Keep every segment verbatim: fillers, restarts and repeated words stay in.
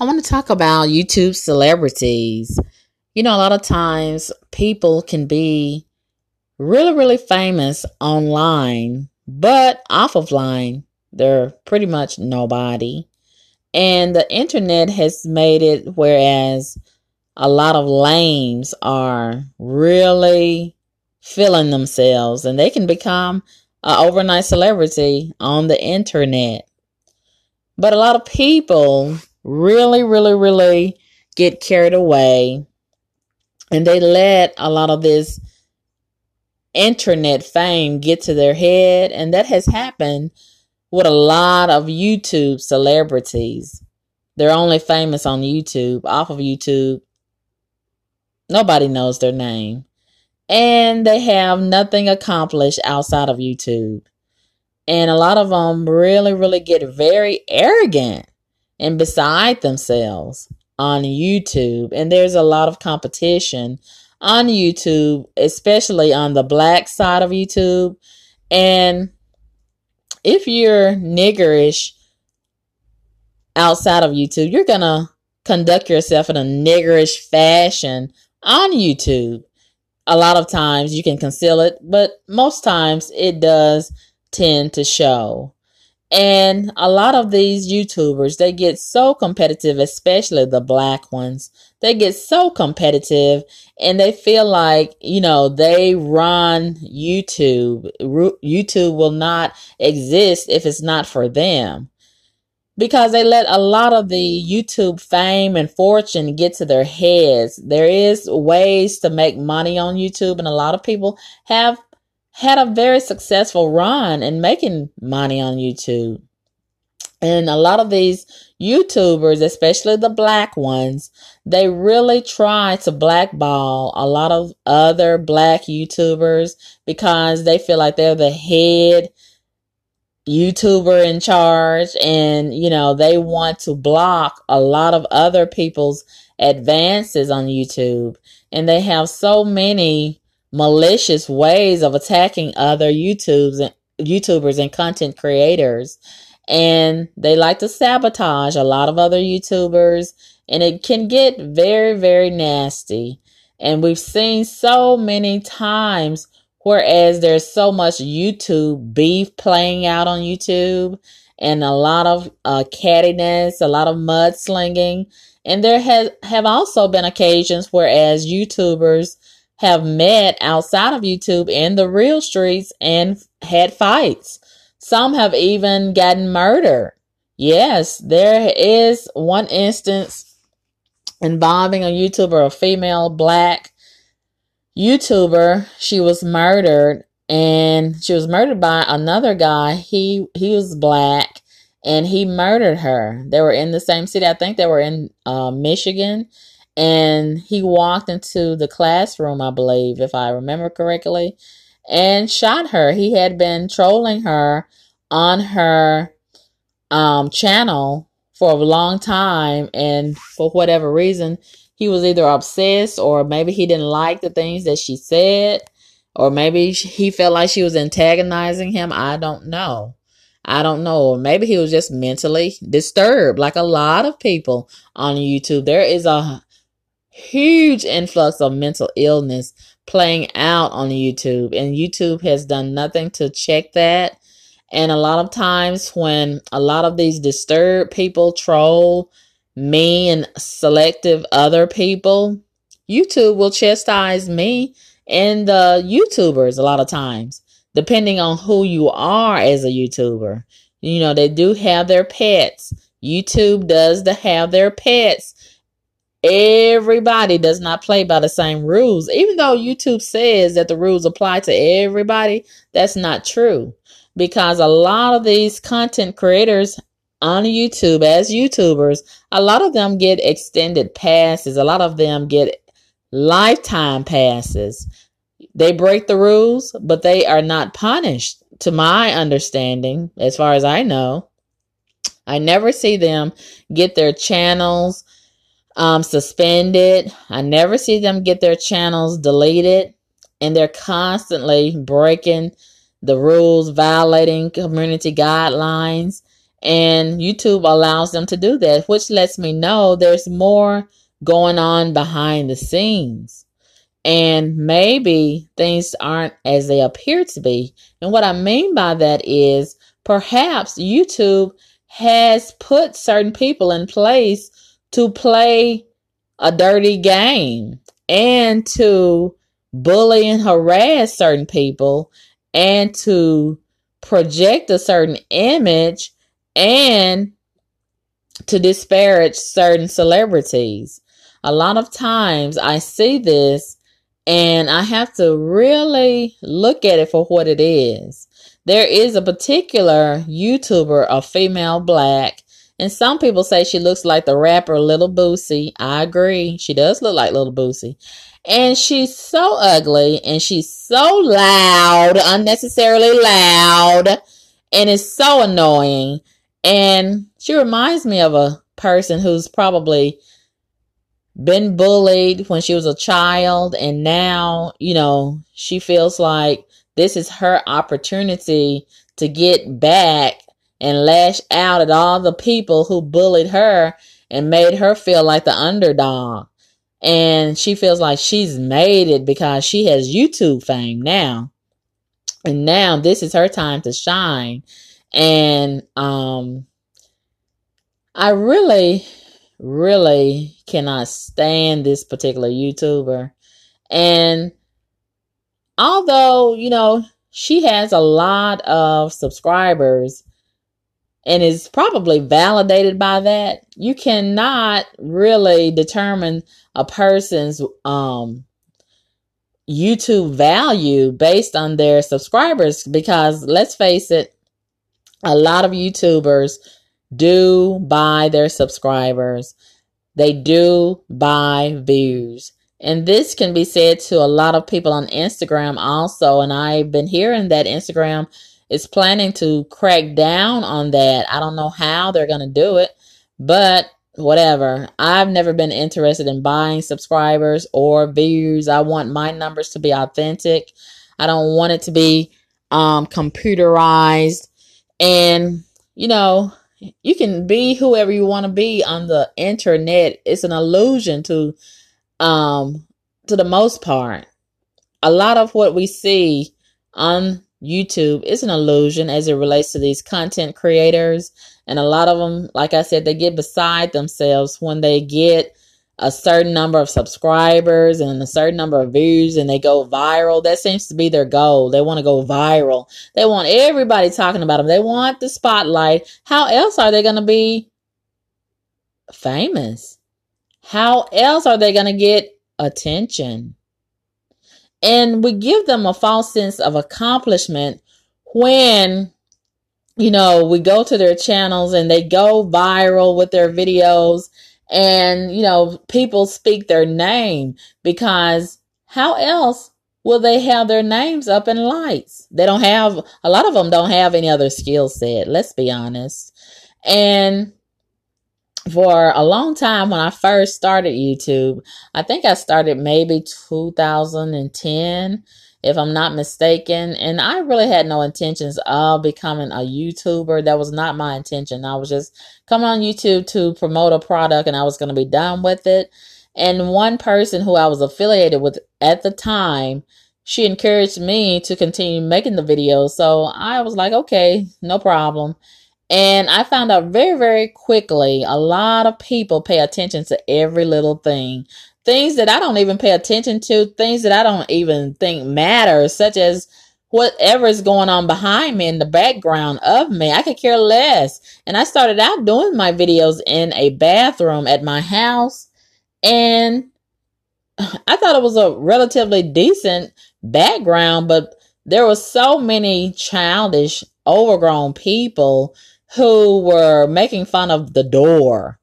I want to talk about YouTube celebrities. You know, a lot of times people can be really, really famous online, but off offline, they're pretty much nobody. And the internet has made it whereas a lot of lames are really feeling themselves and they can become an overnight celebrity on the internet. But a lot of people really, really, really get carried away and they let a lot of this internet fame get to their head. And that has happened with a lot of YouTube celebrities. They're only famous on YouTube, off of YouTube. Nobody knows their name. And they have nothing accomplished outside of YouTube. And a lot of them really, really get very arrogant and beside themselves on YouTube. And there's a lot of competition on YouTube, especially on the black side of YouTube. And if you're niggerish outside of YouTube, you're going to conduct yourself in a niggerish fashion on YouTube. A lot of times you can conceal it, but most times it does tend to show. And a lot of these YouTubers, they get so competitive, especially the black ones. They get so competitive and they feel like, you know, they run YouTube. YouTube will not exist if it's not for them. Because they let a lot of the YouTube fame and fortune get to their heads. There is ways to make money on YouTube, and a lot of people have had a very successful run in making money on YouTube. And a lot of these YouTubers, especially the black ones, they really try to blackball a lot of other black YouTubers because they feel like they're the head YouTuber in charge, and you know they want to block a lot of other people's advances on YouTube, and they have so many malicious ways of attacking other YouTubes and YouTubers and content creators, and they like to sabotage a lot of other YouTubers, and it can get very, very nasty. And we've seen so many times whereas there's so much YouTube beef playing out on YouTube and a lot of uh, cattiness, a lot of mudslinging. And there has have also been occasions whereas YouTubers have met outside of YouTube in the real streets and had fights. Some have even gotten murdered. Yes, there is one instance involving a YouTuber, a female black YouTuber. She was murdered, and she was murdered by another guy. He he was black, and he murdered her. They were in the same city. I think they were in uh, Michigan, and he walked into the classroom, I believe, if I remember correctly, and shot her. He had been trolling her on her um, channel for a long time, and for whatever reason, he was either obsessed or maybe he didn't like the things that she said, or maybe he felt like she was antagonizing him. I don't know. I don't know. Maybe he was just mentally disturbed like a lot of people on YouTube. There is a huge influx of mental illness playing out on YouTube, and YouTube has done nothing to check that. And a lot of times when a lot of these disturbed people troll me and selective other people, YouTube will chastise me and the YouTubers a lot of times, depending on who you are as a YouTuber. You know, they do have their pets. YouTube does the have their pets. Everybody does not play by the same rules. Even though YouTube says that the rules apply to everybody, that's not true. Because a lot of these content creators on YouTube as YouTubers, a lot of them get extended passes. A lot of them get lifetime passes. They break the rules, but they are not punished, to my understanding, as far as I know. I never see them get their channels um, suspended. I never see them get their channels deleted. And they're constantly breaking the rules, violating community guidelines. And YouTube allows them to do that, which lets me know there's more going on behind the scenes. And maybe things aren't as they appear to be. And what I mean by that is perhaps YouTube has put certain people in place to play a dirty game and to bully and harass certain people and to project a certain image and to disparage certain celebrities. A lot of times I see this and I have to really look at it for what it is. There is a particular YouTuber, a female black, and some people say she looks like the rapper Lil Boosie. I agree. She does look like Lil Boosie. And she's so ugly and she's so loud, unnecessarily loud, and it's so annoying. And she reminds me of a person who's probably been bullied when she was a child. And now, you know, she feels like this is her opportunity to get back and lash out at all the people who bullied her and made her feel like the underdog. And she feels like she's made it because she has YouTube fame now. And now this is her time to shine. And um, I really, really cannot stand this particular YouTuber. And although, you know, she has a lot of subscribers and is probably validated by that, you cannot really determine a person's um, YouTube value based on their subscribers, because let's face it, a lot of YouTubers do buy their subscribers. They do buy views. And this can be said to a lot of people on Instagram also. And I've been hearing that Instagram is planning to crack down on that. I don't know how they're going to do it, but whatever. I've never been interested in buying subscribers or views. I want my numbers to be authentic. I don't want it to be um, computerized. And, you know, you can be whoever you want to be on the internet. It's an illusion to, um, to the most part. A lot of what we see on YouTube is an illusion as it relates to these content creators. And a lot of them, like I said, they get beside themselves when they get a certain number of subscribers and a certain number of views and they go viral. That seems to be their goal. They want to go viral. They want everybody talking about them. They want the spotlight. How else are they going to be famous? How else are they going to get attention? And we give them a false sense of accomplishment when, you know, we go to their channels and they go viral with their videos and, you know, people speak their name, because how else will they have their names up in lights? They don't have, a lot of them don't have any other skill set. Let's be honest. And for a long time, when I first started YouTube, I think I started maybe two thousand ten, if I'm not mistaken. And I really had no intentions of becoming a YouTuber. That was not my intention. I was just coming on YouTube to promote a product and I was going to be done with it. And one person who I was affiliated with at the time, she encouraged me to continue making the videos. So I was like, okay, no problem. And I found out very, very quickly, a lot of people pay attention to every little thing. Things that I don't even pay attention to, things that I don't even think matter, such as whatever is going on behind me in the background of me. I could care less. And I started out doing my videos in a bathroom at my house. And I thought it was a relatively decent background, but there were so many childish, overgrown people who were making fun of the door.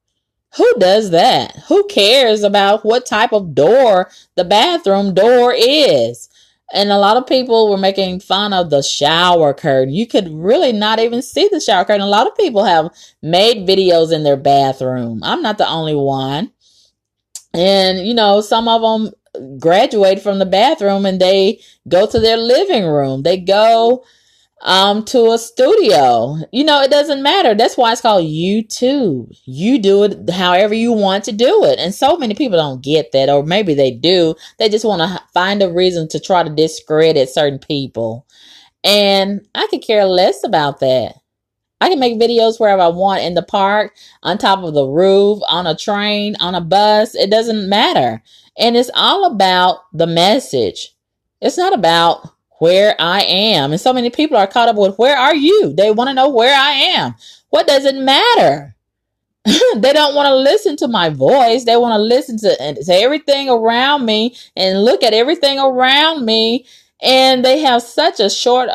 Who does that? Who cares about what type of door the bathroom door is? And a lot of people were making fun of the shower curtain. You could really not even see the shower curtain. A lot of people have made videos in their bathroom. I'm not the only one. And, you know, some of them graduate from the bathroom and they go to their living room. They go um, to a studio. You know, it doesn't matter. That's why it's called YouTube. You do it however you want to do it. And so many people don't get that, or maybe they do. They just want to find a reason to try to discredit certain people. And I could care less about that. I can make videos wherever I want, in the park, on top of the roof, on a train, on a bus. It doesn't matter. And it's all about the message. It's not about where I am. And so many people are caught up with, where are you? They want to know where I am. What does it matter? They don't want to listen to my voice. They want to listen to, to everything around me and look at everything around me. And they have such a short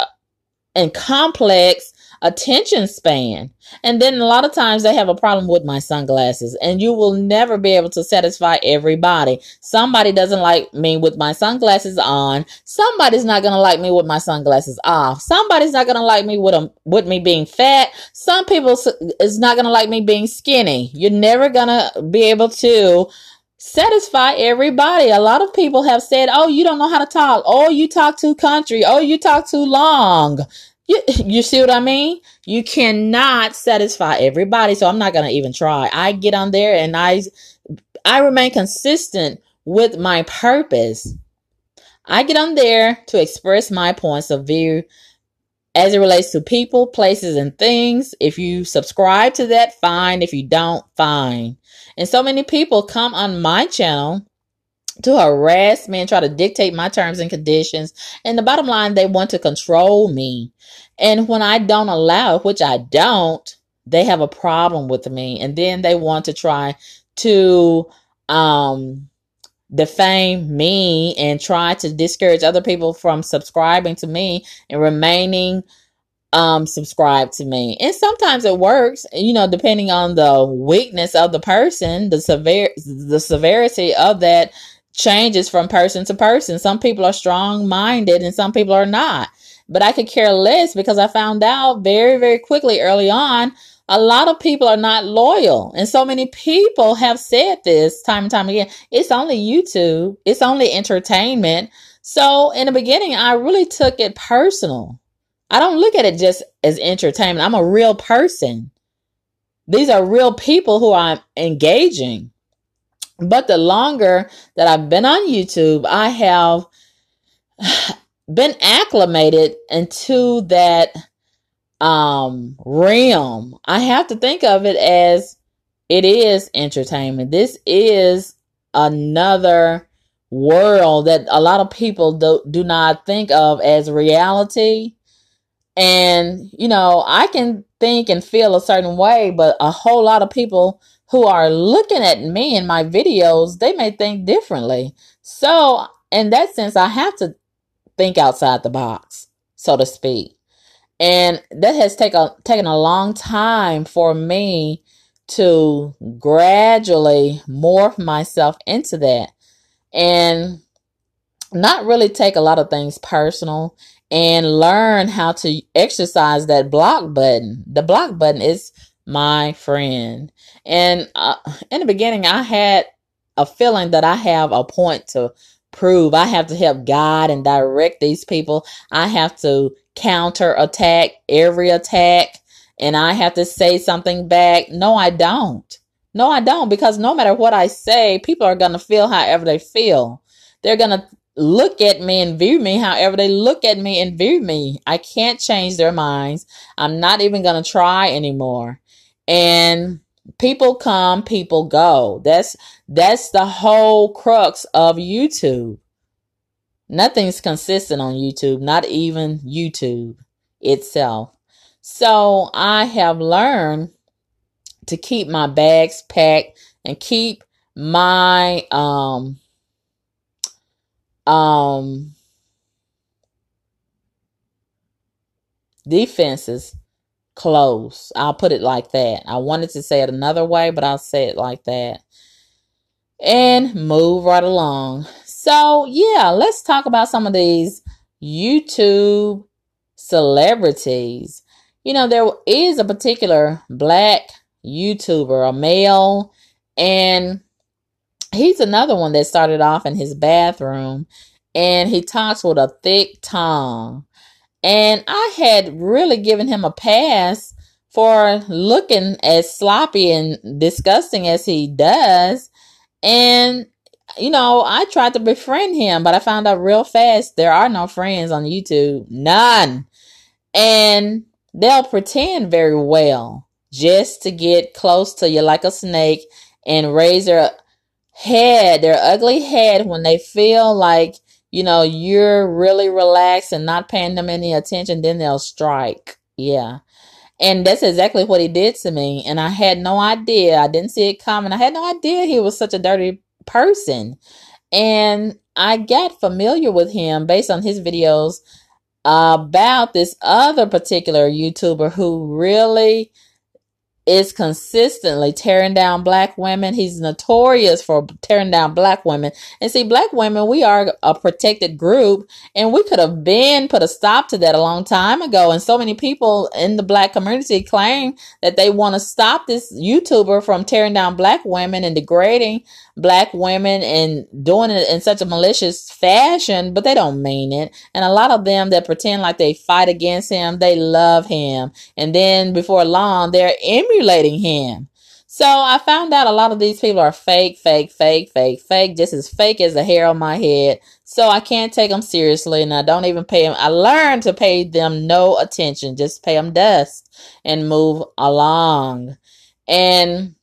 and complex attention span. And then a lot of times they have a problem with my sunglasses, and you will never be able to satisfy everybody. Somebody doesn't like me with my sunglasses on. Somebody's not going to like me with my sunglasses off. Somebody's not going to like me with a, with me being fat. Some people is not going to like me being skinny. You're never going to be able to satisfy everybody. A lot of people have said, oh, you don't know how to talk. Oh, you talk too country. Oh, you talk too long. You, you see what I mean? You cannot satisfy everybody, so I'm not going to even try. I get on there and I, I remain consistent with my purpose. I get on there to express my points of view as it relates to people, places, and things. If you subscribe to that, fine. If you don't, fine. And so many people come on my channel to harass me and try to dictate my terms and conditions. And the bottom line, they want to control me. And when I don't allow it, which I don't, they have a problem with me. And then they want to try to um, defame me and try to discourage other people from subscribing to me and remaining um, subscribed to me. And sometimes it works, you know, depending on the weakness of the person, the severe, the severity of that changes from person to person. Some people are strong-minded and some people are not. But I could care less, because I found out very, very quickly early on, a lot of people are not loyal. And so many people have said this time and time again. It's only YouTube. It's only entertainment. So in the beginning, I really took it personal. I don't look at it just as entertainment. I'm a real person. These are real people who I'm engaging. But the longer that I've been on YouTube, I have been acclimated into that um, realm. I have to think of it as it is entertainment. This is another world that a lot of people do, do not think of as reality. And, you know, I can think and feel a certain way, but a whole lot of people who are looking at me and my videos, they may think differently. So in that sense, I have to think outside the box, so to speak. And that has take a, taken a long time for me to gradually morph myself into that and not really take a lot of things personal, and learn how to exercise that block button. The block button is my friend. And uh, in the beginning, I had a feeling that I have a point to prove. I have to help guide and direct these people. I have to counter attack every attack. And I have to say something back. No, I don't. No, I don't. Because no matter what I say, people are going to feel however they feel. They're going to look at me and view me however they look at me and view me. I can't change their minds. I'm not even going to try anymore. And people come, people go. That's that's the whole crux of YouTube. Nothing's consistent on YouTube, not even YouTube itself. So I have learned to keep my bags packed and keep my um um defenses close. I'll put it like that. I wanted to say it another way, but I'll say it like that and move right along. So yeah, let's talk about some of these YouTube celebrities. You know, there is a particular black YouTuber, a male, and he's another one that started off in his bathroom, and he talks with a thick tongue. And I had really given him a pass for looking as sloppy and disgusting as he does. And, you know, I tried to befriend him, but I found out real fast there are no friends on YouTube. None. And they'll pretend very well just to get close to you like a snake and raise their head, their ugly head, when they feel like, you know, you're really relaxed and not paying them any attention, then they'll strike. Yeah. And that's exactly what he did to me. And I had no idea. I didn't see it coming. I had no idea he was such a dirty person. And I got familiar with him based on his videos about this other particular YouTuber who really is consistently tearing down black women. He's notorious for tearing down black women. And see, black women, we are a protected group, and we could have been put a stop to that a long time ago. And so many people in the black community claim that they want to stop this YouTuber from tearing down black women and degrading black women and doing it in such a malicious fashion, but they don't mean it. And a lot of them that pretend like they fight against him, they love him. And then before long, they're emulating him. So I found out a lot of these people are fake, fake, fake, fake, fake, just as fake as the hair on my head. So I can't take them seriously, and I don't even pay them. I learned to pay them no attention, just pay them dust and move along. And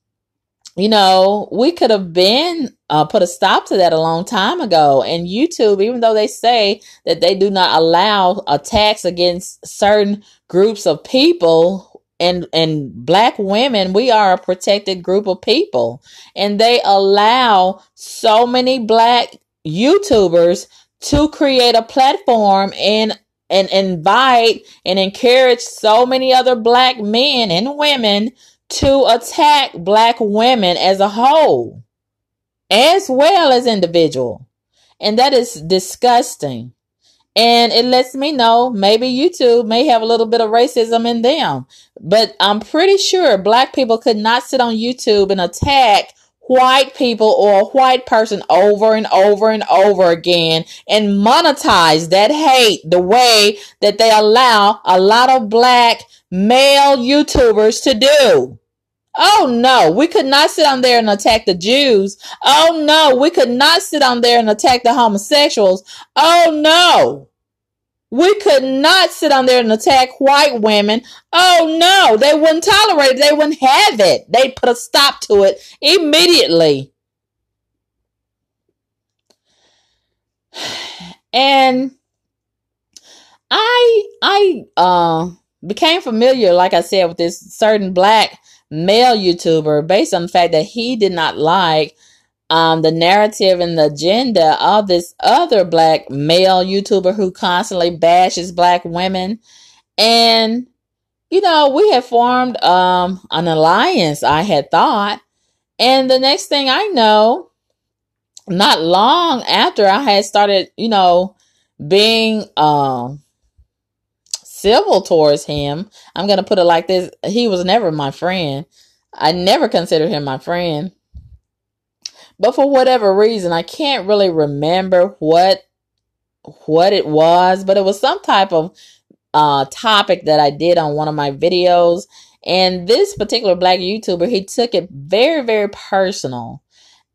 you know, we could have been uh, put a stop to that a long time ago. And YouTube, even though they say that they do not allow attacks against certain groups of people, and, and black women, we are a protected group of people. And they allow so many black YouTubers to create a platform and and invite and encourage so many other black men and women to attack black women as a whole, as well as individual. And that is disgusting. And it lets me know maybe YouTube may have a little bit of racism in them. But I'm pretty sure black people could not sit on YouTube and attack white people or a white person over and over and over again and monetize that hate the way that they allow a lot of black male YouTubers to do. Oh no, we could not sit on there and attack the Jews. Oh no, we could not sit on there and attack the homosexuals. Oh no, we could not sit on there and attack white women. Oh no, they wouldn't tolerate it. They wouldn't have it. They put a stop to it immediately. And I, I, uh, became familiar, like I said, with this certain black male YouTuber based on the fact that he did not like um, the narrative and the agenda of this other black male YouTuber who constantly bashes black women. And, you know, we had formed um, an alliance, I had thought. And the next thing I know, not long after I had started, you know, being um, civil towards him, I'm going to put it like this. He was never my friend. I never considered him my friend. But for whatever reason, I can't really remember what what it was, but it was some type of uh, topic that I did on one of my videos. And this particular black YouTuber, he took it very, very personal.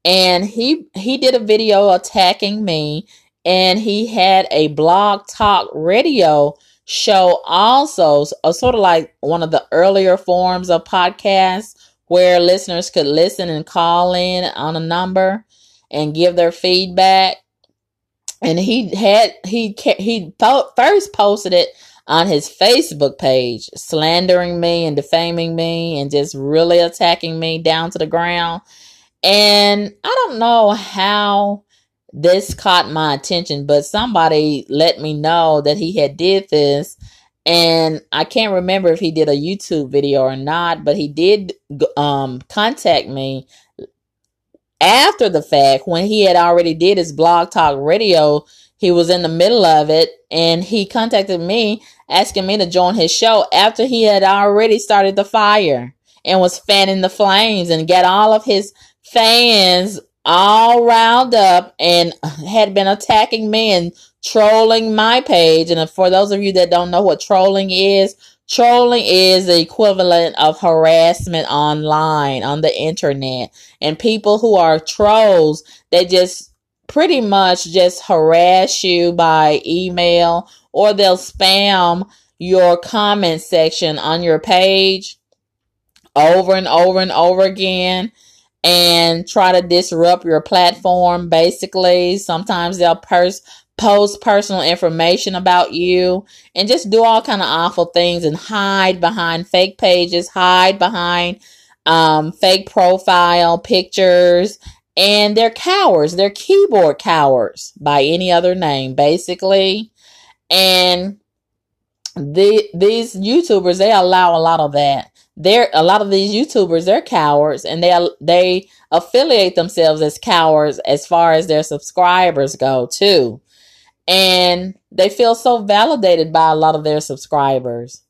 And he he did a video attacking me, and he had a blog talk radio show also, a sort of like one of the earlier forms of podcasts where listeners could listen and call in on a number and give their feedback. And he had he he first posted it on his Facebook page, slandering me and defaming me and just really attacking me down to the ground. And I don't know how this caught my attention, but somebody let me know that he had did this. And I can't remember if he did a YouTube video or not, but he did um, contact me after the fact when he had already did his blog talk radio. He was in the middle of it, and he contacted me asking me to join his show after he had already started the fire and was fanning the flames and got all of his fans all riled up and had been attacking me and trolling my page. And for those of you that don't know what trolling is, trolling is the equivalent of harassment online, on the internet. And people who are trolls, they just pretty much just harass you by email, or they'll spam your comment section on your page over and over and over again and try to disrupt your platform, basically. Sometimes they'll pers- post personal information about you and just do all kind of awful things and hide behind fake pages, hide behind um, fake profile pictures. And they're cowards. They're keyboard cowards by any other name, basically. And the, these YouTubers, they allow a lot of that. They're, a lot of these YouTubers, they're cowards, and they they affiliate themselves as cowards as far as their subscribers go too. And they feel so validated by a lot of their subscribers.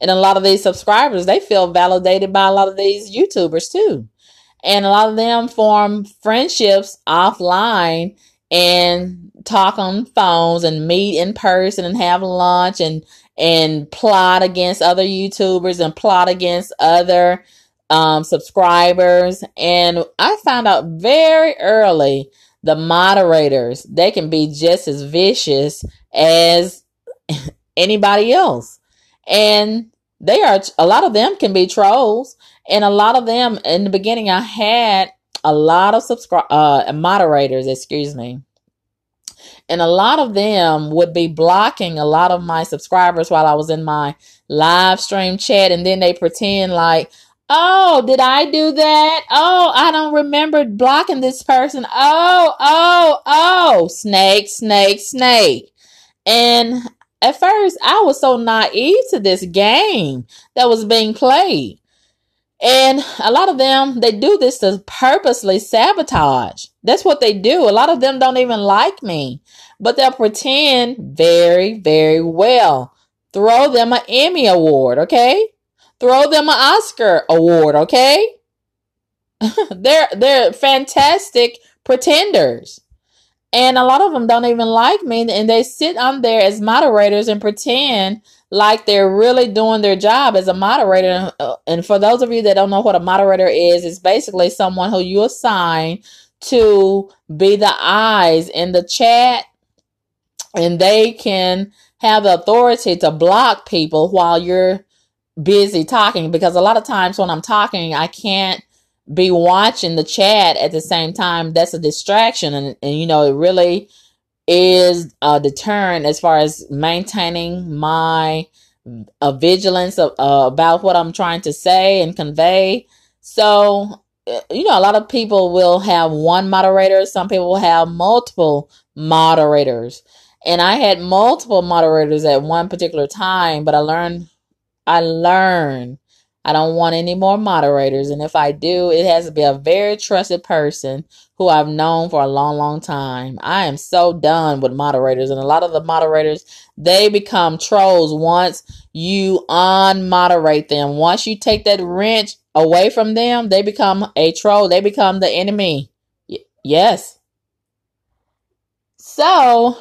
And a lot of these subscribers, they feel validated by a lot of these YouTubers too. And a lot of them form friendships offline and talk on phones and meet in person and have lunch and and plot against other YouTubers and plot against other um, subscribers. And I found out very early, the moderators, they can be just as vicious as anybody else. And they are, a lot of them can be trolls. And a lot of them, in the beginning, I had a lot of subscri- uh, moderators, excuse me. And a lot of them would be blocking a lot of my subscribers while I was in my live stream chat. And then they pretend like, oh, did I do that? Oh, I don't remember blocking this person. Oh, oh, oh, snake, snake, snake. And at first I was so naive to this game that was being played. And a lot of them, they do this to purposely sabotage. That's what they do. A lot of them don't even like me, but they'll pretend very, very well. Throw them an Emmy award, okay? Throw them an Oscar award, okay? they're they're fantastic pretenders. And a lot of them don't even like me, and they sit on there as moderators and pretend like they're really doing their job as a moderator. And for those of you that don't know what a moderator is, it's basically someone who you assign to be the eyes in the chat, and they can have the authority to block people while you're busy talking. Because a lot of times when I'm talking, I can't be watching the chat at the same time. That's a distraction, and, and you know, it really is a deterrent as far as maintaining my uh, vigilance of, uh, about what I'm trying to say and convey. So you know, a lot of people will have one moderator, some people will have multiple moderators, and I had multiple moderators at one particular time. But I learned I learned I don't want any more moderators. And if I do, it has to be a very trusted person who I've known for a long, long time. I am so done with moderators. And a lot of the moderators, they become trolls once you unmoderate them. Once you take that wrench away from them, they become a troll. They become the enemy. Y- yes. So,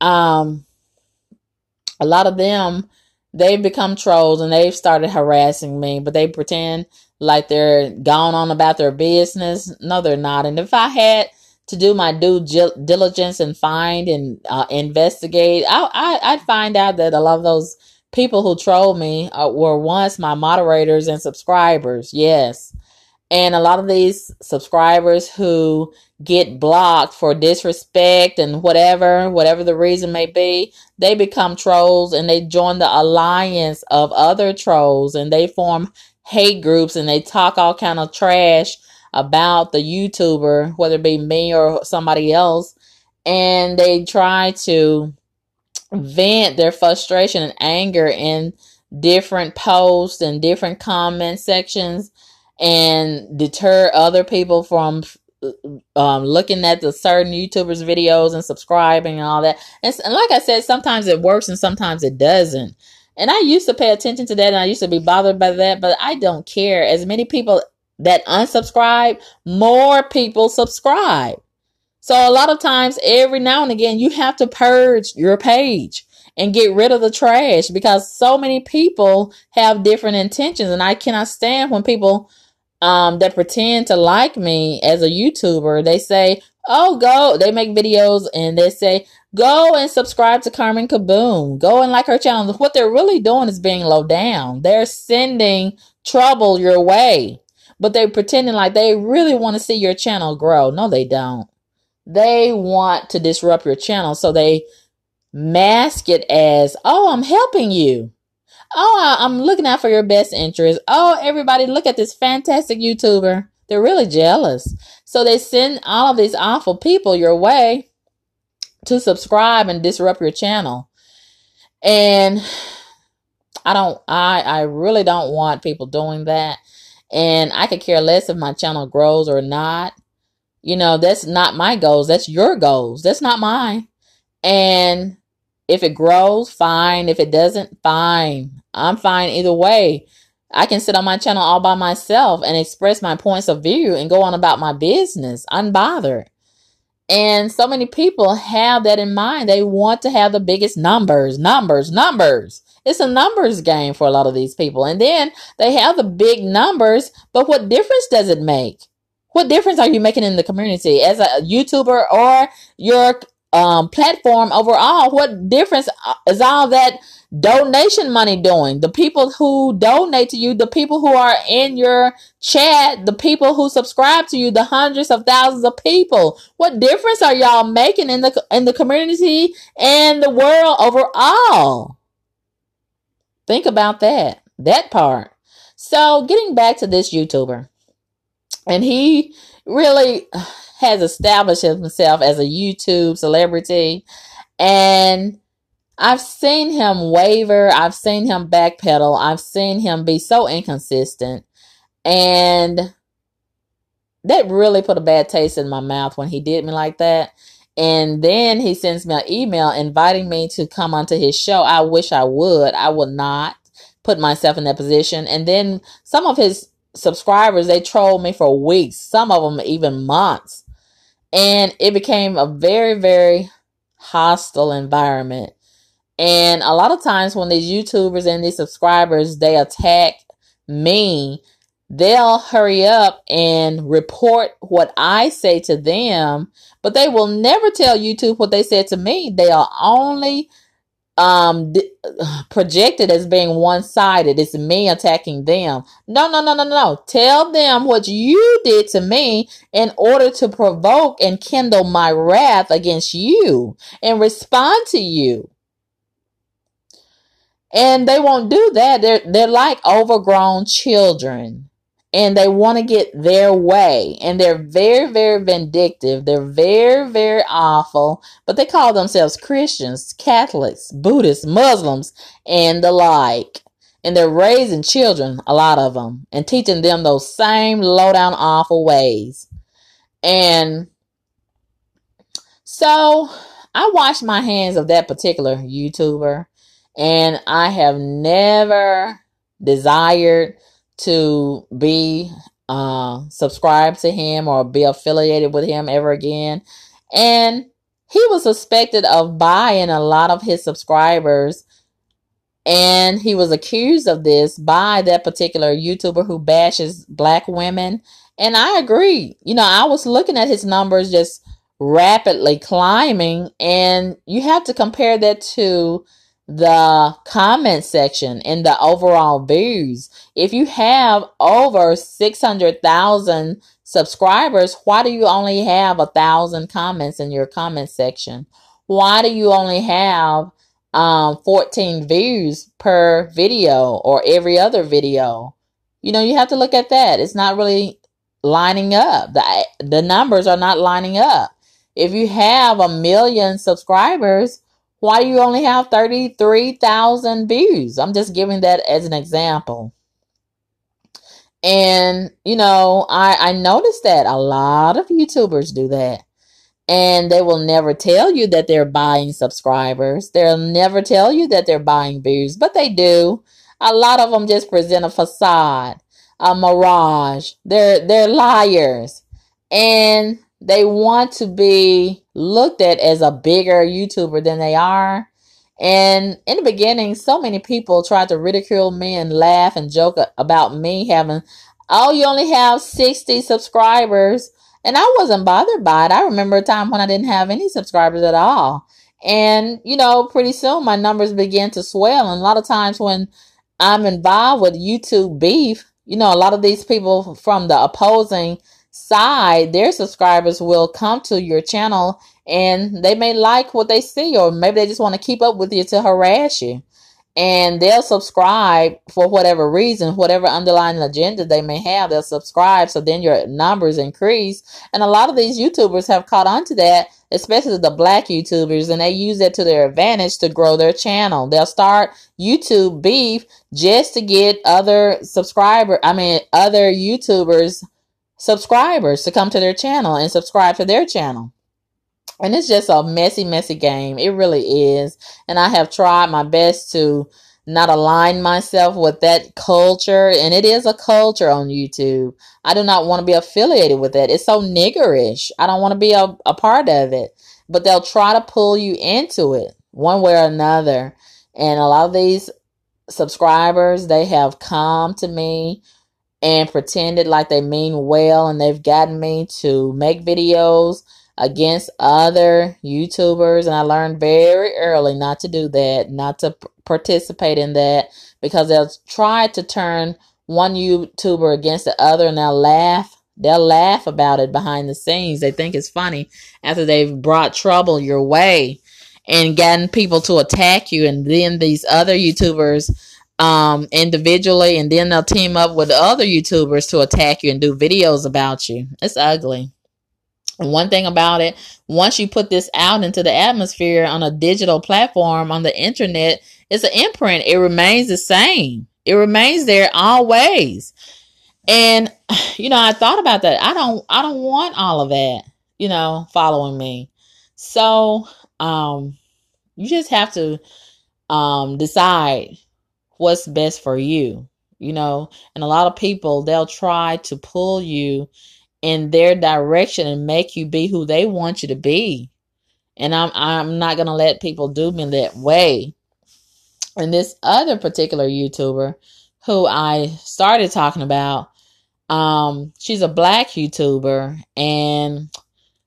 um, a lot of them, they've become trolls and they've started harassing me, but they pretend like they're gone on about their business. No, they're not. And if I had to do my due diligence and find and uh, investigate, I, I, I'd find out that a lot of those people who troll me uh, were once my moderators and subscribers. Yes. And a lot of these subscribers who get blocked for disrespect and whatever, whatever the reason may be, they become trolls and they join the alliance of other trolls and they form hate groups and they talk all kind of trash about the YouTuber, whether it be me or somebody else. And they try to vent their frustration and anger in different posts and different comment sections, and deter other people from um, looking at the certain YouTubers' videos and subscribing and all that. And, and like I said, sometimes it works and sometimes it doesn't. And I used to pay attention to that, and I used to be bothered by that, but I don't care. As many people that unsubscribe, more people subscribe. So a lot of times, every now and again, you have to purge your page and get rid of the trash, because so many people have different intentions. And I cannot stand when people um, that pretend to like me as a YouTuber, they say, oh, go, they make videos and they say, go and subscribe to Carmen Kaboom. Go and like her channel. What they're really doing is being low down. They're sending trouble your way, but they're pretending like they really want to see your channel grow. No, they don't. They want to disrupt your channel. So they mask it as, oh, I'm helping you. Oh, I'm looking out for your best interest. Oh, everybody, look at this fantastic YouTuber. They're really jealous. So they send all of these awful people your way to subscribe and disrupt your channel. And I don't, I, I really don't want people doing that. And I could care less if my channel grows or not. You know, that's not my goals. That's your goals. That's not mine. And if it grows, fine. If it doesn't, fine. I'm fine either way. I can sit on my channel all by myself and express my points of view and go on about my business unbothered. And so many people have that in mind. They want to have the biggest numbers, numbers, numbers. It's a numbers game for a lot of these people. And then they have the big numbers, but what difference does it make? What difference are you making in the community as a YouTuber or your um, platform overall? What difference is all that donation money doing? The people who donate to you, the people who are in your chat, the people who subscribe to you, the hundreds of thousands of people. What difference are y'all making in the in the community and the world overall? Think about that, that part. So getting back to this YouTuber. And he really has established himself as a YouTube celebrity. And I've seen him waver. I've seen him backpedal. I've seen him be so inconsistent. And that really put a bad taste in my mouth when he did me like that. And then he sends me an email inviting me to come onto his show. I wish I would. I would not put myself in that position. And then some of his subscribers, they trolled me for weeks, some of them even months, and it became a very, very hostile environment. And a lot of times when these YouTubers and these subscribers, they attack me, they'll hurry up and report what I say to them, but they will never tell YouTube what they said to me. They are only Um, projected as being one-sided. It's me attacking them. No, no, no, no, no. Tell them what you did to me in order to provoke and kindle my wrath against you and respond to you. And they won't do that. They're, they're like overgrown children, and they want to get their way. And they're very, very vindictive. They're very, very awful. But they call themselves Christians, Catholics, Buddhists, Muslims, and the like. And they're raising children, a lot of them, and teaching them those same low-down, awful ways. And so I washed my hands of that particular YouTuber. And I have never desired to be uh, subscribed to him or be affiliated with him ever again. And he was suspected of buying a lot of his subscribers. And he was accused of this by that particular YouTuber who bashes black women. And I agree. You know, I was looking at his numbers just rapidly climbing. And you have to compare that to the comment section and the overall views. If you have over six hundred thousand subscribers, why do you only have a thousand comments in your comment section? Why do you only have um, fourteen views per video or every other video? You know, you have to look at that. It's not really lining up. The, the numbers are not lining up. If you have a million subscribers, why do you only have thirty-three thousand views? I'm just giving that as an example. And, you know, I, I noticed that a lot of YouTubers do that. And they will never tell you that they're buying subscribers. They'll never tell you that they're buying views, but they do. A lot of them just present a facade. a mirage. They're they're liars, and they want to be looked at as a bigger YouTuber than they are. And in the beginning, so many people tried to ridicule me and laugh and joke about me having, oh, you only have sixty subscribers. And I wasn't bothered by it. I remember a time when I didn't have any subscribers at all. And, you know, pretty soon my numbers began to swell. And a lot of times when I'm involved with YouTube beef, you know, a lot of these people from the opposing side, their subscribers will come to your channel and they may like what they see, or maybe they just want to keep up with you to harass you, and they'll subscribe for whatever reason, whatever underlying agenda they may have, they'll subscribe. So then your numbers increase, and a lot of these YouTubers have caught on to that, especially the black YouTubers, and they use that to their advantage to grow their channel. They'll start YouTube beef just to get other subscriber I mean other YouTubers subscribers to come to their channel and subscribe to their channel. And it's just a messy, messy game. It really is. And I have tried my best to not align myself with that culture. And it is a culture on YouTube. I do not want to be affiliated with that. It's so niggerish. I don't want to be a, a part of it. But they'll try to pull you into it one way or another. And a lot of these subscribers, they have come to me and pretended like they mean well, and they've gotten me to make videos against other YouTubers. And I learned very early not to do that, not to participate in that, because they'll try to turn one YouTuber against the other, and they'll laugh. They'll laugh about it behind the scenes. They think it's funny after they've brought trouble your way and gotten people to attack you. And then these other YouTubers Um, individually, and then they'll team up with other YouTubers to attack you and do videos about you. It's ugly. One thing about it, once you put this out into the atmosphere on a digital platform, on the internet, it's an imprint. It remains the same. It remains there always. And, you know, I thought about that. I don't, I don't want all of that, you know, following me. So, um, you just have to, um, decide what's best for you, you know. And a lot of people, they'll try to pull you in their direction and make you be who they want you to be. And I'm I'm not gonna let people do me that way. And this other particular YouTuber who I started talking about, um, she's a black YouTuber, and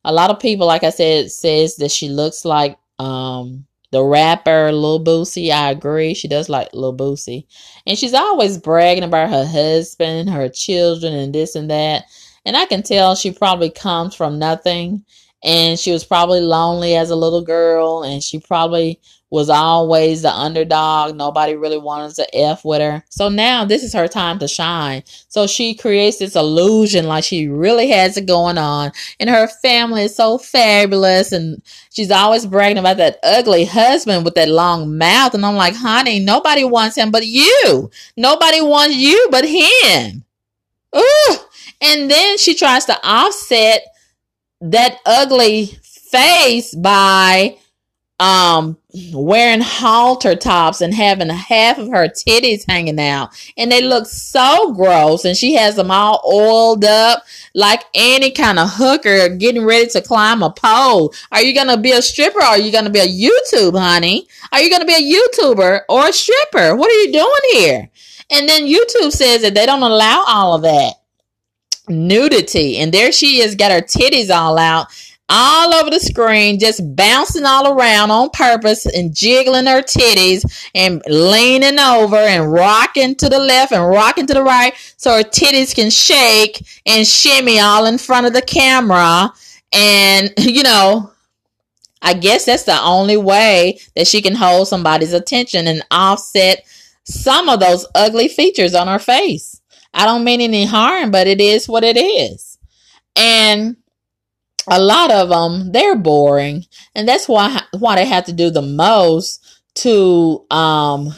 a lot of people, like I said, says that she looks like um the rapper Lil Boosie. I agree. She does like Lil Boosie. And she's always bragging about her husband, her children, and this and that. And I can tell she probably comes from nothing. And she was probably lonely as a little girl. And she probably was always the underdog. Nobody really wanted to F with her. So now this is her time to shine. So she creates this illusion like she really has it going on. And her family is so fabulous. And she's always bragging about that ugly husband with that long mouth. And I'm like, honey, nobody wants him but you. Nobody wants you but him. Ooh. And then she tries to offset that ugly face by um wearing halter tops and having half of her titties hanging out, and they look so gross, and she has them all oiled up like any kind of hooker getting ready to climb a pole. Are you gonna be a stripper, or are you gonna be a YouTube, honey? Are you gonna be a YouTuber or a stripper? What are you doing here? And then YouTube says that they don't allow all of that nudity, and there she is, got her titties all out all over the screen, just bouncing all around on purpose and jiggling her titties and leaning over and rocking to the left and rocking to the right so her titties can shake and shimmy all in front of the camera. And, you know, I guess that's the only way that she can hold somebody's attention and offset some of those ugly features on her face. I don't mean any harm, but it is what it is. And a lot of them, they're boring, and that's why why they have to do the most to um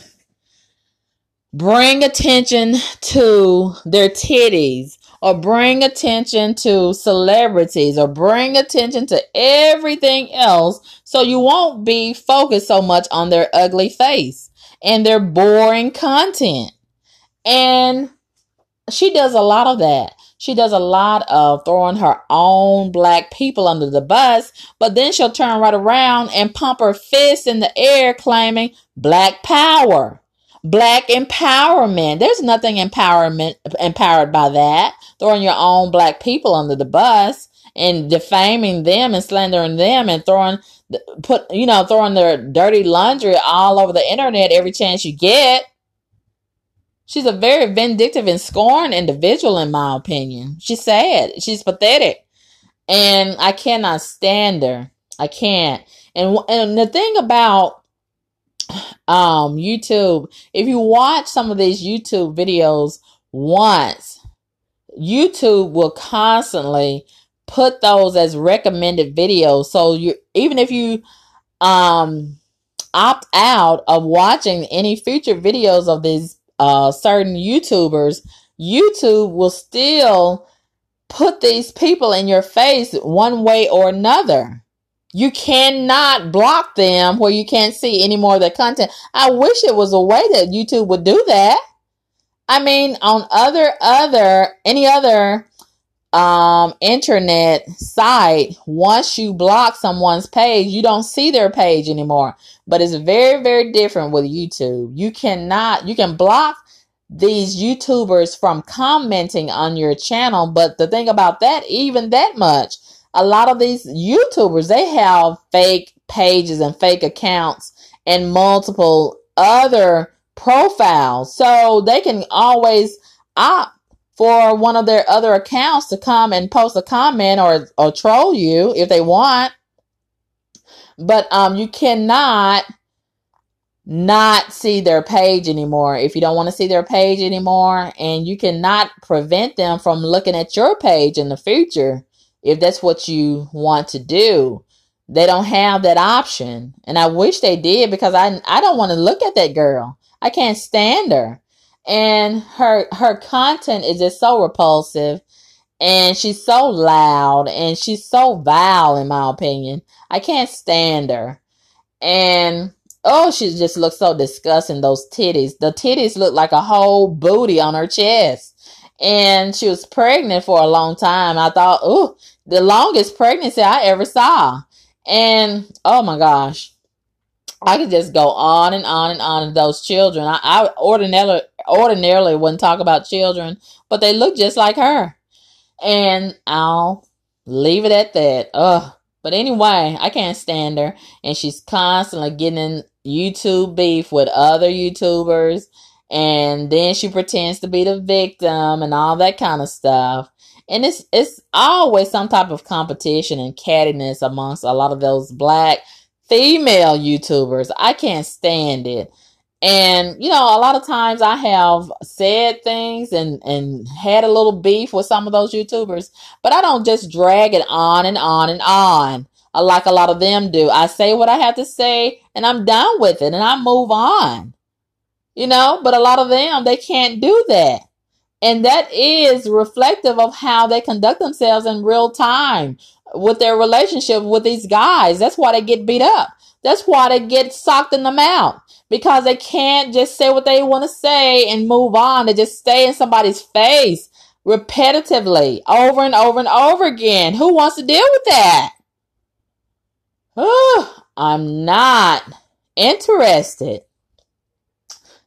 bring attention to their titties, or bring attention to celebrities, or bring attention to everything else, so you won't be focused so much on their ugly face and their boring content. And she does a lot of that. She does a lot of throwing her own black people under the bus, but then she'll turn right around and pump her fist in the air claiming black power, black empowerment. There's nothing empowerment empowered by that. Throwing your own black people under the bus and defaming them and slandering them and throwing put, you know, throwing their dirty laundry all over the internet every chance you get. She's a very vindictive and scorned individual, in my opinion. She's sad. She's pathetic. And I cannot stand her. I can't. And, and the thing about um, YouTube, if you watch some of these YouTube videos once, YouTube will constantly put those as recommended videos. So you, even if you... Um, opt out of watching any future videos of these Uh, certain YouTubers, YouTube will still put these people in your face one way or another. You cannot block them where you can't see any more of their content. I wish it was a way that YouTube would do that. I mean, on other, other, any other um, internet site, once you block someone's page, you don't see their page anymore. But it's very, very different with YouTube. You cannot, you can block these YouTubers from commenting on your channel. But the thing about that, even that much, a lot of these YouTubers, they have fake pages and fake accounts and multiple other profiles. So they can always opt for one of their other accounts to come and post a comment or, or troll you if they want. But um, you cannot not see their page anymore if you don't want to see their page anymore. And you cannot prevent them from looking at your page in the future if that's what you want to do. They don't have that option. And I wish they did, because I, I don't want to look at that girl. I can't stand her. And her her content is just so repulsive. And she's so loud, and she's so vile, in my opinion. I can't stand her. And, oh, she just looks so disgusting, those titties. The titties look like a whole booty on her chest. And she was pregnant for a long time. I thought, ooh, the longest pregnancy I ever saw. And, oh, my gosh. I could just go on and on and on of those children. I, I ordinarily, ordinarily wouldn't talk about children, but they look just like her. And I'll leave it at that. Ugh. But anyway, I can't stand her. And she's constantly getting in YouTube beef with other YouTubers. And then she pretends to be the victim and all that kind of stuff. And it's it's always some type of competition and cattiness amongst a lot of those black female YouTubers. I can't stand it. And, you know, a lot of times I have said things and, and had a little beef with some of those YouTubers, but I don't just drag it on and on and on like a lot of them do. I say what I have to say, and I'm done with it, and I move on, you know, but a lot of them, they can't do that. And that is reflective of how they conduct themselves in real time with their relationship with these guys. That's why they get beat up. That's why they get socked in the mouth. Because they can't just say what they want to say and move on. They just stay in somebody's face repetitively over and over and over again. Who wants to deal with that? Ooh, I'm not interested.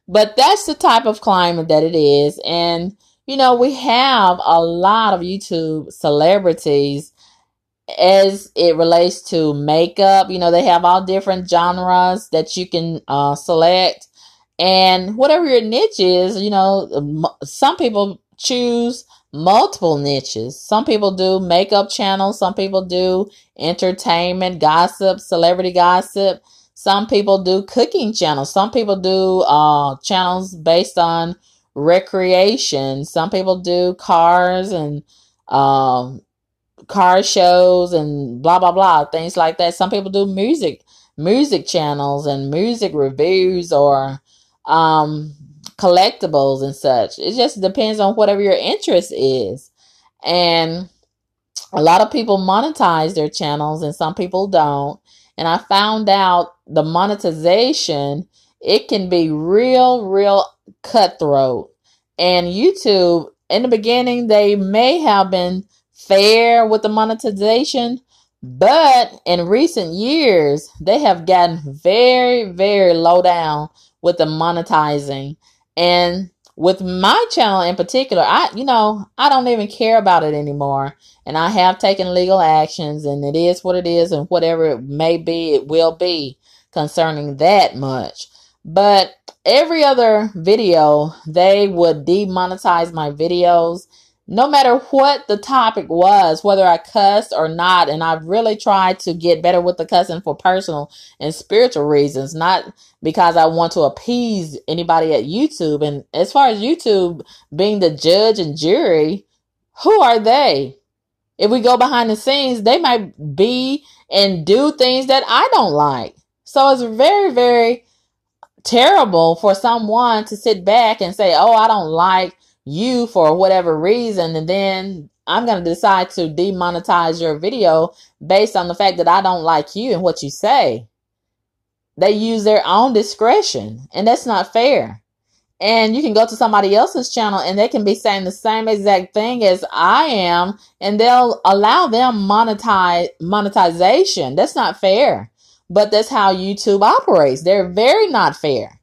But that's the type of climate that it is. And, you know, we have a lot of YouTube celebrities as it relates to makeup. You know, they have all different genres that you can uh, select, and whatever your niche is, you know, some people choose multiple niches. Some people do makeup channels. Some people do entertainment, gossip, celebrity gossip. Some people do cooking channels. Some people do uh, channels based on recreation. Some people do cars and, um, car shows and blah blah blah, things like that. Some people do music music channels and music reviews or um collectibles and such. It just depends on whatever your interest is. And a lot of people monetize their channels and some people don't. And I found out the monetization, it can be real real cutthroat. And YouTube in the beginning, they may have been fair with the monetization, but in recent years, they have gotten very, very low down with the monetizing. And with my channel in particular, I, you know, I don't even care about it anymore. And I have taken legal actions, and it is what it is, and whatever it may be, it will be concerning that much. But every other video, they would demonetize my videos, no matter what the topic was, whether I cussed or not. And I've really tried to get better with the cussing for personal and spiritual reasons, not because I want to appease anybody at YouTube. And as far as YouTube being the judge and jury, who are they? If we go behind the scenes, they might be and do things that I don't like. So it's very, very terrible for someone to sit back and say, oh, I don't like you for whatever reason, and then I'm going to decide to demonetize your video based on the fact that I don't like you and what you say. They use their own discretion, and that's not fair. And you can go to somebody else's channel and they can be saying the same exact thing as I am, and they'll allow them monetize monetization. That's not fair. But that's how YouTube operates. They're very not fair.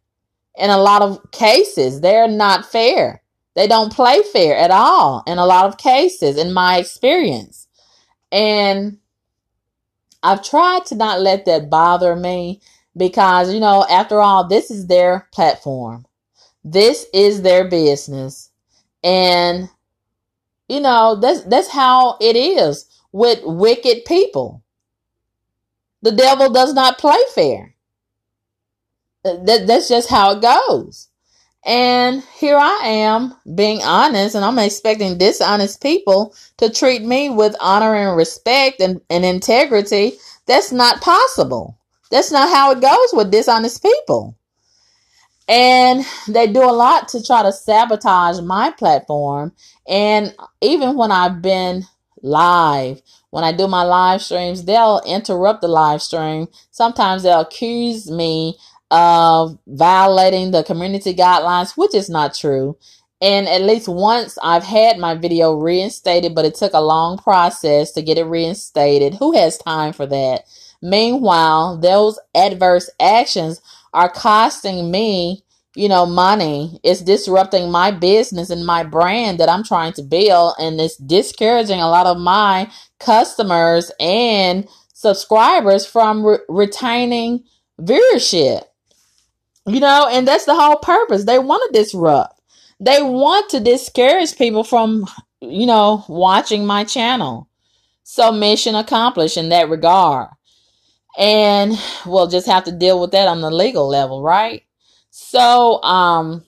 In a lot of cases, they're not fair. They don't play fair at all in a lot of cases, in my experience. And I've tried to not let that bother me because, you know, after all, this is their platform. This is their business. And, you know, that's, that's how it is with wicked people. The devil does not play fair. That, that's just how it goes. And here I am being honest, and I'm expecting dishonest people to treat me with honor and respect and, and integrity. That's not possible. That's not how it goes with dishonest people. And they do a lot to try to sabotage my platform. And even when I've been live, when I do my live streams, they'll interrupt the live stream. Sometimes they'll accuse me of violating the community guidelines, which is not true. And at least once I've had my video reinstated, but it took a long process to get it reinstated. Who has time for that? Meanwhile, those adverse actions are costing me, you know, money. It's disrupting my business and my brand that I'm trying to build. And it's discouraging a lot of my customers and subscribers from re- retaining viewership. You know, and that's the whole purpose. They want to disrupt. They want to discourage people from, you know, watching my channel. So mission accomplished in that regard. And we'll just have to deal with that on the legal level, right? So, um,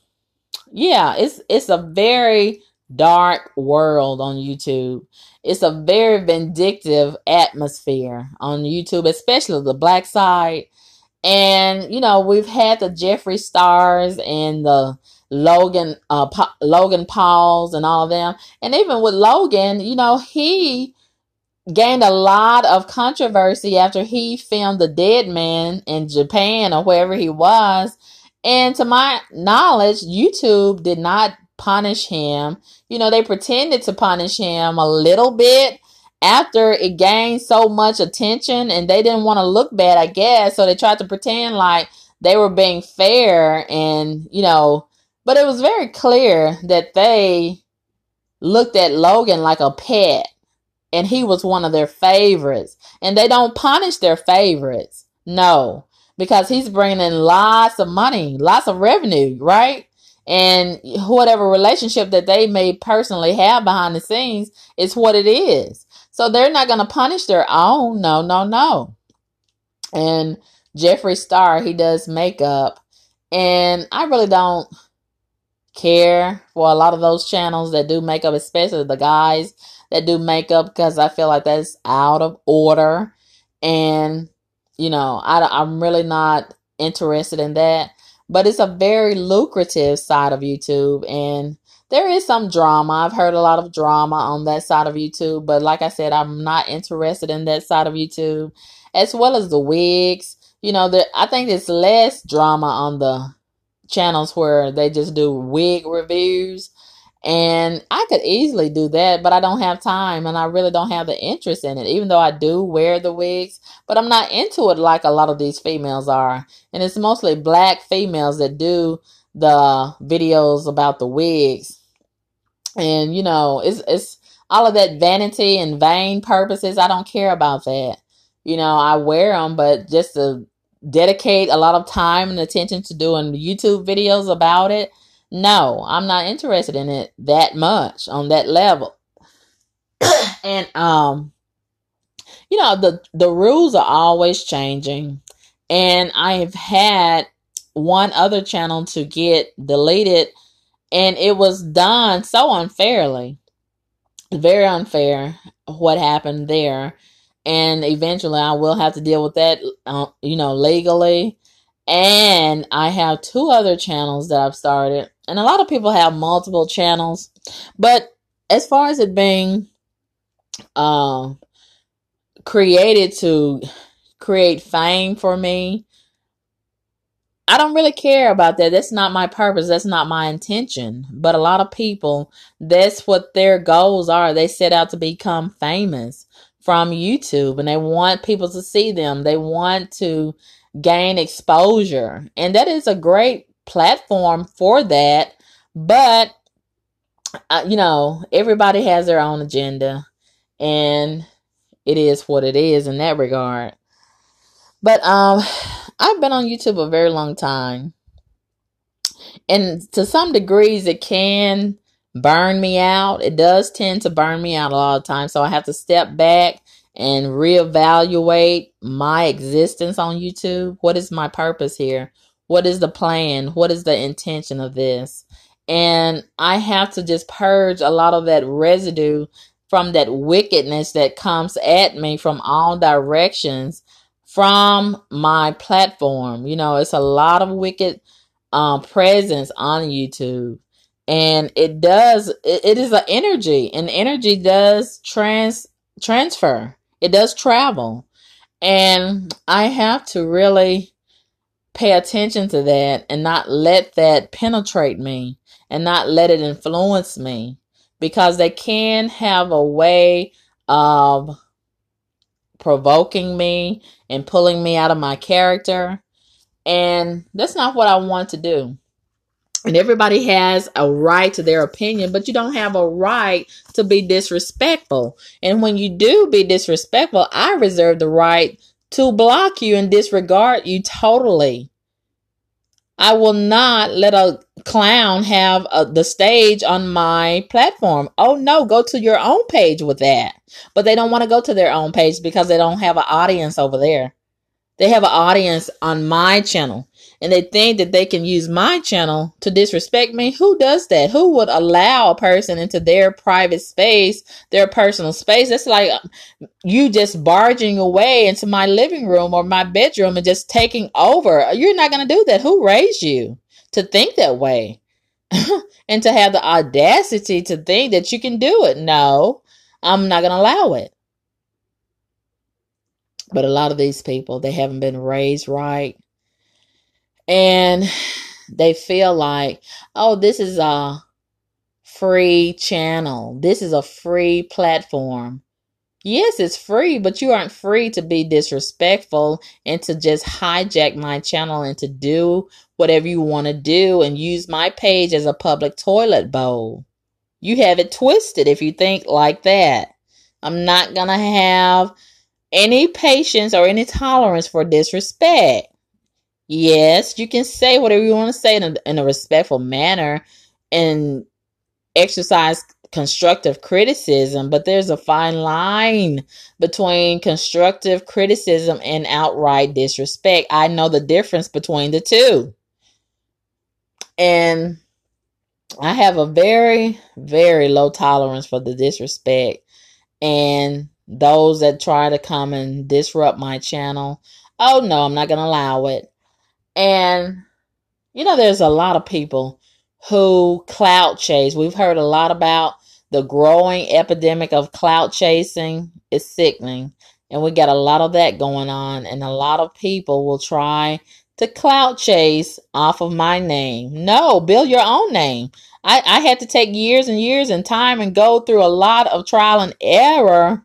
yeah, it's, it's a very dark world on YouTube. It's a very vindictive atmosphere on YouTube, especially the black side. And, you know, we've had the Jeffree Stars and the Logan, uh, pa- Logan Pauls and all of them. And even with Logan, you know, he gained a lot of controversy after he filmed The Dead Man in Japan or wherever he was. And to my knowledge, YouTube did not punish him. You know, they pretended to punish him a little bit after it gained so much attention, and they didn't want to look bad, I guess. So they tried to pretend like they were being fair, and, you know, but it was very clear that they looked at Logan like a pet, and he was one of their favorites, and they don't punish their favorites. No, because he's bringing in lots of money, lots of revenue, right? And whatever relationship that they may personally have behind the scenes is what it is. So they're not going to punish their own. No, no, no. And Jeffree Star, he does makeup. And I really don't care for a lot of those channels that do makeup, especially the guys that do makeup, because I feel like that's out of order. And, you know, I, I'm really not interested in that. But it's a very lucrative side of YouTube. And there is some drama. I've heard a lot of drama on that side of YouTube. But like I said, I'm not interested in that side of YouTube. As well as the wigs. You know, the, I think there's less drama on the channels where they just do wig reviews. And I could easily do that, but I don't have time and I really don't have the interest in it, even though I do wear the wigs, but I'm not into it like a lot of these females are. And it's mostly black females that do the videos about the wigs. And, you know, it's, it's all of that vanity and vain purposes. I don't care about that. You know, I wear them, but just to dedicate a lot of time and attention to doing YouTube videos about it, no, I'm not interested in it that much on that level. And, um, you know, the, the rules are always changing. And I've had one other channel to get deleted, and it was done so unfairly, very unfair what happened there. And eventually I will have to deal with that, uh, you know, legally. And I have two other channels that I've started. And a lot of people have multiple channels, but as far as it being uh, created to create fame for me, I don't really care about that. That's not my purpose. That's not my intention. But a lot of people, that's what their goals are. They set out to become famous from YouTube, and they want people to see them. They want to gain exposure, and that is a great platform for that. But uh, you know, everybody has their own agenda, and it is what it is in that regard. But um I've been on YouTube a very long time, and to some degrees it can burn me out. It does tend to burn me out a lot of times, so I have to step back and reevaluate my existence on YouTube. What is my purpose here? What is the plan? What is the intention of this? And I have to just purge a lot of that residue from that wickedness that comes at me from all directions from my platform. You know, it's a lot of wicked uh, presence on YouTube. And it does, it, it is an energy, and energy does trans transfer. It does travel. And I have to really pay attention to that and not let that penetrate me and not let it influence me, because they can have a way of provoking me and pulling me out of my character. And that's not what I want to do. And everybody has a right to their opinion, but you don't have a right to be disrespectful. And when you do be disrespectful, I reserve the right to block you and disregard you totally. I will not let a clown have a, the stage on my platform. Oh no, go to your own page with that. But they don't want to go to their own page because they don't have an audience over there. They have an audience on my channel, and they think that they can use my channel to disrespect me. Who does that? Who would allow a person into their private space, their personal space? That's like you just barging away into my living room or my bedroom and just taking over. You're not going to do that. Who raised you to think that way and to have the audacity to think that you can do it? No, I'm not going to allow it. But a lot of these people, they haven't been raised right. And they feel like, oh, this is a free channel. This is a free platform. Yes, it's free, but you aren't free to be disrespectful and to just hijack my channel and to do whatever you want to do and use my page as a public toilet bowl. You have it twisted if you think like that. I'm not going to have any patience or any tolerance for disrespect. Yes, you can say whatever you want to say in a, in a respectful manner and exercise constructive criticism, but there's a fine line between constructive criticism and outright disrespect. I know the difference between the two. And I have a very, very low tolerance for the disrespect. And those that try to come and disrupt my channel, oh no, I'm not going to allow it. And, you know, there's a lot of people who clout chase. We've heard a lot about the growing epidemic of clout chasing. It's sickening. And we got a lot of that going on. And a lot of people will try to clout chase off of my name. No, build your own name. I, I had to take years and years and time and go through a lot of trial and error.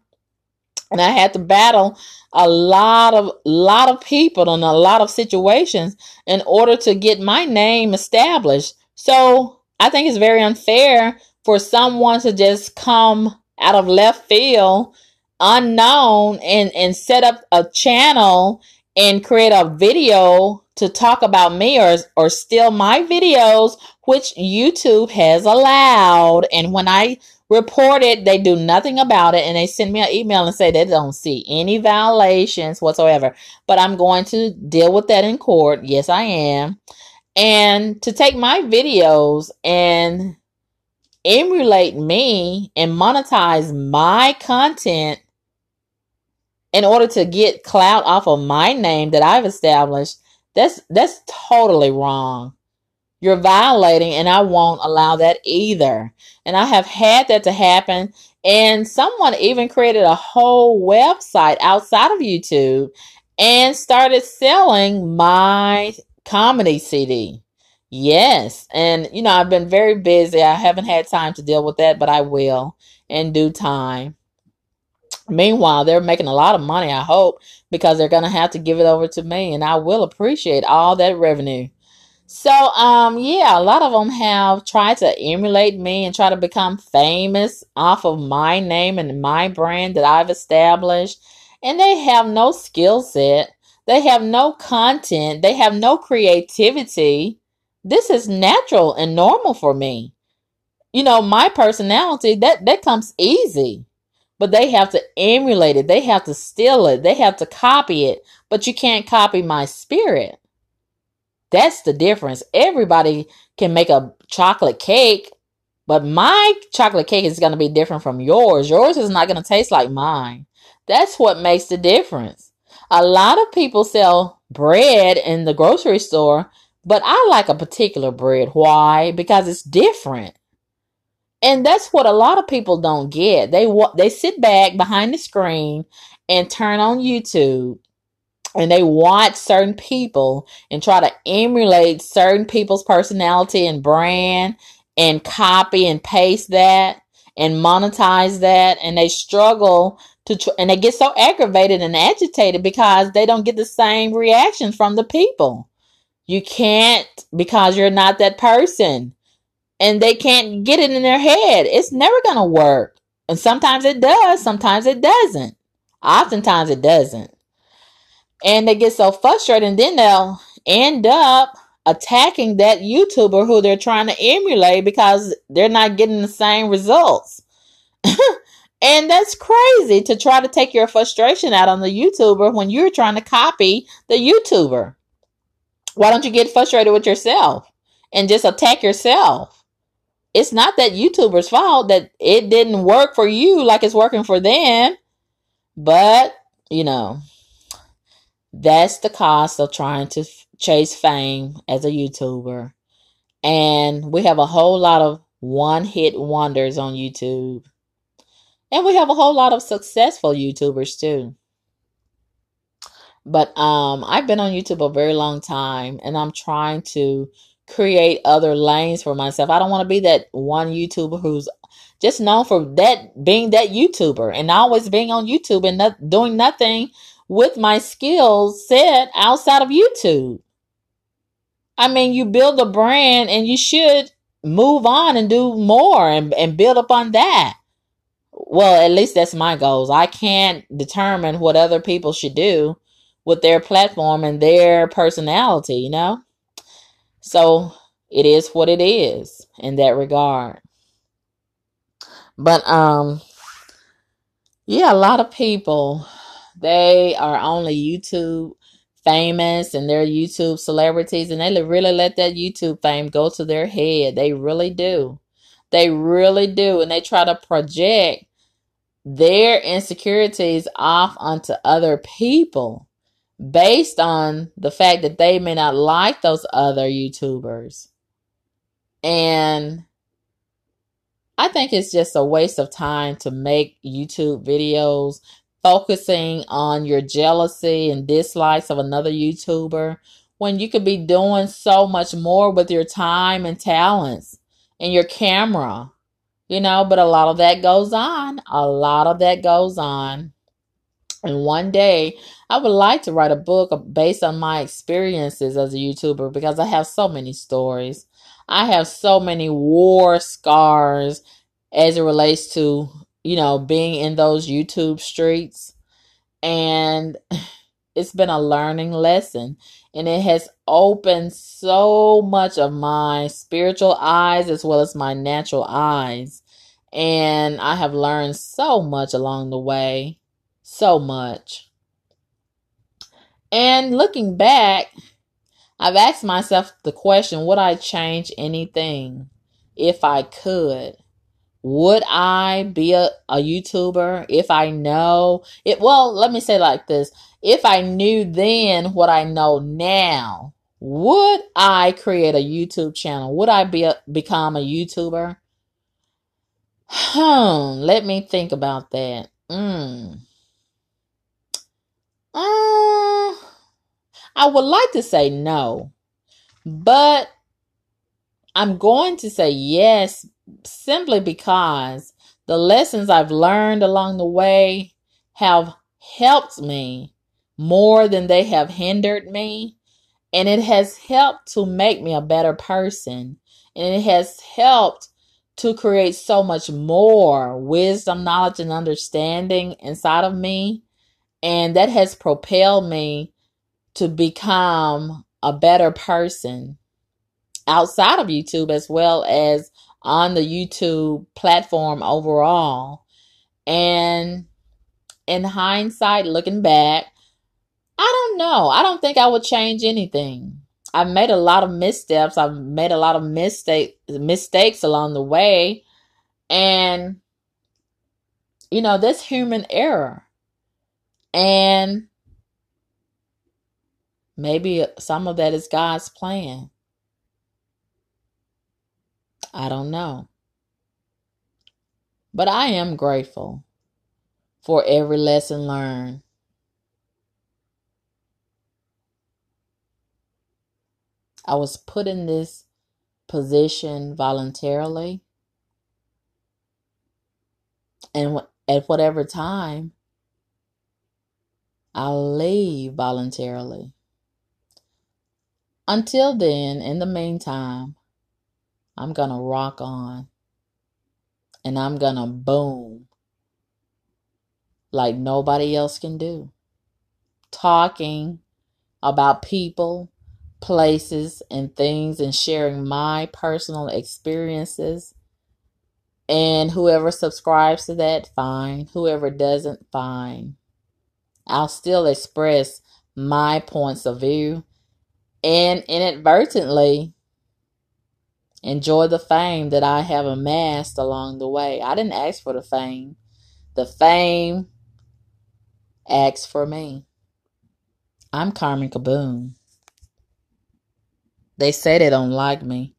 And I had to battle a lot of lot of people and a lot of situations in order to get my name established. So I think it's very unfair for someone to just come out of left field, unknown, and, and set up a channel and create a video to talk about me or, or steal my videos, which YouTube has allowed. And when I report it, they do nothing about it. And they send me an email and say they don't see any violations whatsoever. But I'm going to deal with that in court. Yes, I am. And to take my videos and emulate me and monetize my content in order to get clout off of my name that I've established, that's that's totally wrong. You're violating, and I won't allow that either. And I have had that to happen. And someone even created a whole website outside of YouTube and started selling my comedy C D. Yes. And, you know, I've been very busy. I haven't had time to deal with that, but I will in due time. Meanwhile, they're making a lot of money, I hope, because they're going to have to give it over to me, and I will appreciate all that revenue. So, um, yeah, a lot of them have tried to emulate me and try to become famous off of my name and my brand that I've established, and they have no skill set. They have no content. They have no creativity. This is natural and normal for me. You know, my personality, that, that comes easy. But they have to emulate it. They have to steal it. They have to copy it. But you can't copy my spirit. That's the difference. Everybody can make a chocolate cake. But my chocolate cake is going to be different from yours. Yours is not going to taste like mine. That's what makes the difference. A lot of people sell bread in the grocery store. But I like a particular bread. Why? Because it's different. And that's what a lot of people don't get. They they sit back behind the screen and turn on YouTube and they watch certain people and try to emulate certain people's personality and brand and copy and paste that and monetize that. And they struggle to tr- and they get so aggravated and agitated because they don't get the same reaction from the people. You can't, because you're not that person. And they can't get it in their head. It's never going to work. And sometimes it does. Sometimes it doesn't. Oftentimes it doesn't. And they get so frustrated. And then they'll end up attacking that YouTuber who they're trying to emulate because they're not getting the same results. And that's crazy to try to take your frustration out on the YouTuber when you're trying to copy the YouTuber. Why don't you get frustrated with yourself and just attack yourself? It's not that YouTuber's fault that it didn't work for you like it's working for them. But, you know, that's the cost of trying to f- chase fame as a YouTuber. And we have a whole lot of one-hit wonders on YouTube. And we have a whole lot of successful YouTubers, too. But um, I've been on YouTube a very long time, and I'm trying to create other lanes for myself. I don't want to be that one YouTuber who's just known for that being that YouTuber and always being on YouTube and not doing nothing with my skills set outside of YouTube. I mean, you build a brand and you should move on and do more and, and build upon that. Well, at least that's my goals. I can't determine what other people should do with their platform and their personality, you know? So it is what it is in that regard. But, um, yeah, a lot of people, they are only YouTube famous and they're YouTube celebrities, and they really let that YouTube fame go to their head. They really do. They really do. And they try to project their insecurities off onto other people, based on the fact that they may not like those other YouTubers. And I think it's just a waste of time to make YouTube videos focusing on your jealousy and dislikes of another YouTuber when you could be doing so much more with your time and talents and your camera, you know, but a lot of that goes on. A lot of that goes on. And one day I would like to write a book based on my experiences as a YouTuber, because I have so many stories. I have so many war scars as it relates to, you know, being in those YouTube streets. And it's been a learning lesson, and it has opened so much of my spiritual eyes as well as my natural eyes. And I have learned so much along the way. So much. And looking back, I've asked myself the question, would I change anything if I could? Would I be a, a YouTuber if I know it? Well, let me say it like this. If I knew then what I know now, would I create a YouTube channel? Would I be a, become a YouTuber? Hmm, let me think about that. Mm. Um, I would like to say no, but I'm going to say yes, simply because the lessons I've learned along the way have helped me more than they have hindered me. And it has helped to make me a better person. And it has helped to create so much more wisdom, knowledge, and understanding inside of me. And that has propelled me to become a better person outside of YouTube as well as on the YouTube platform overall. And in hindsight, looking back, I don't know. I don't think I would change anything. I've made a lot of missteps. I've made a lot of mistake, mistakes along the way. And, you know, that's human error. And maybe some of that is God's plan. I don't know. But I am grateful for every lesson learned. I was put in this position voluntarily. And at whatever time, I'll leave voluntarily. Until then, in the meantime, I'm going to rock on. And I'm going to boom. Like nobody else can do. Talking about people, places, and things, and sharing my personal experiences. And whoever subscribes to that, fine. Whoever doesn't, fine. I'll still express my points of view and inadvertently enjoy the fame that I have amassed along the way. I didn't ask for the fame. The fame asked for me. I'm Carmen Kaboom. They say they don't like me,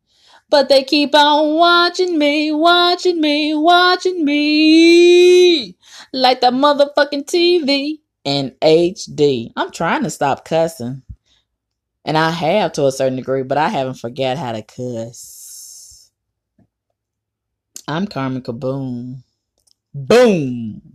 but they keep on watching me, watching me, watching me like the motherfucking T V. In H D. I'm trying to stop cussing. And I have to a certain degree, but I haven't forgot how to cuss. I'm Carmen Kaboom. Boom.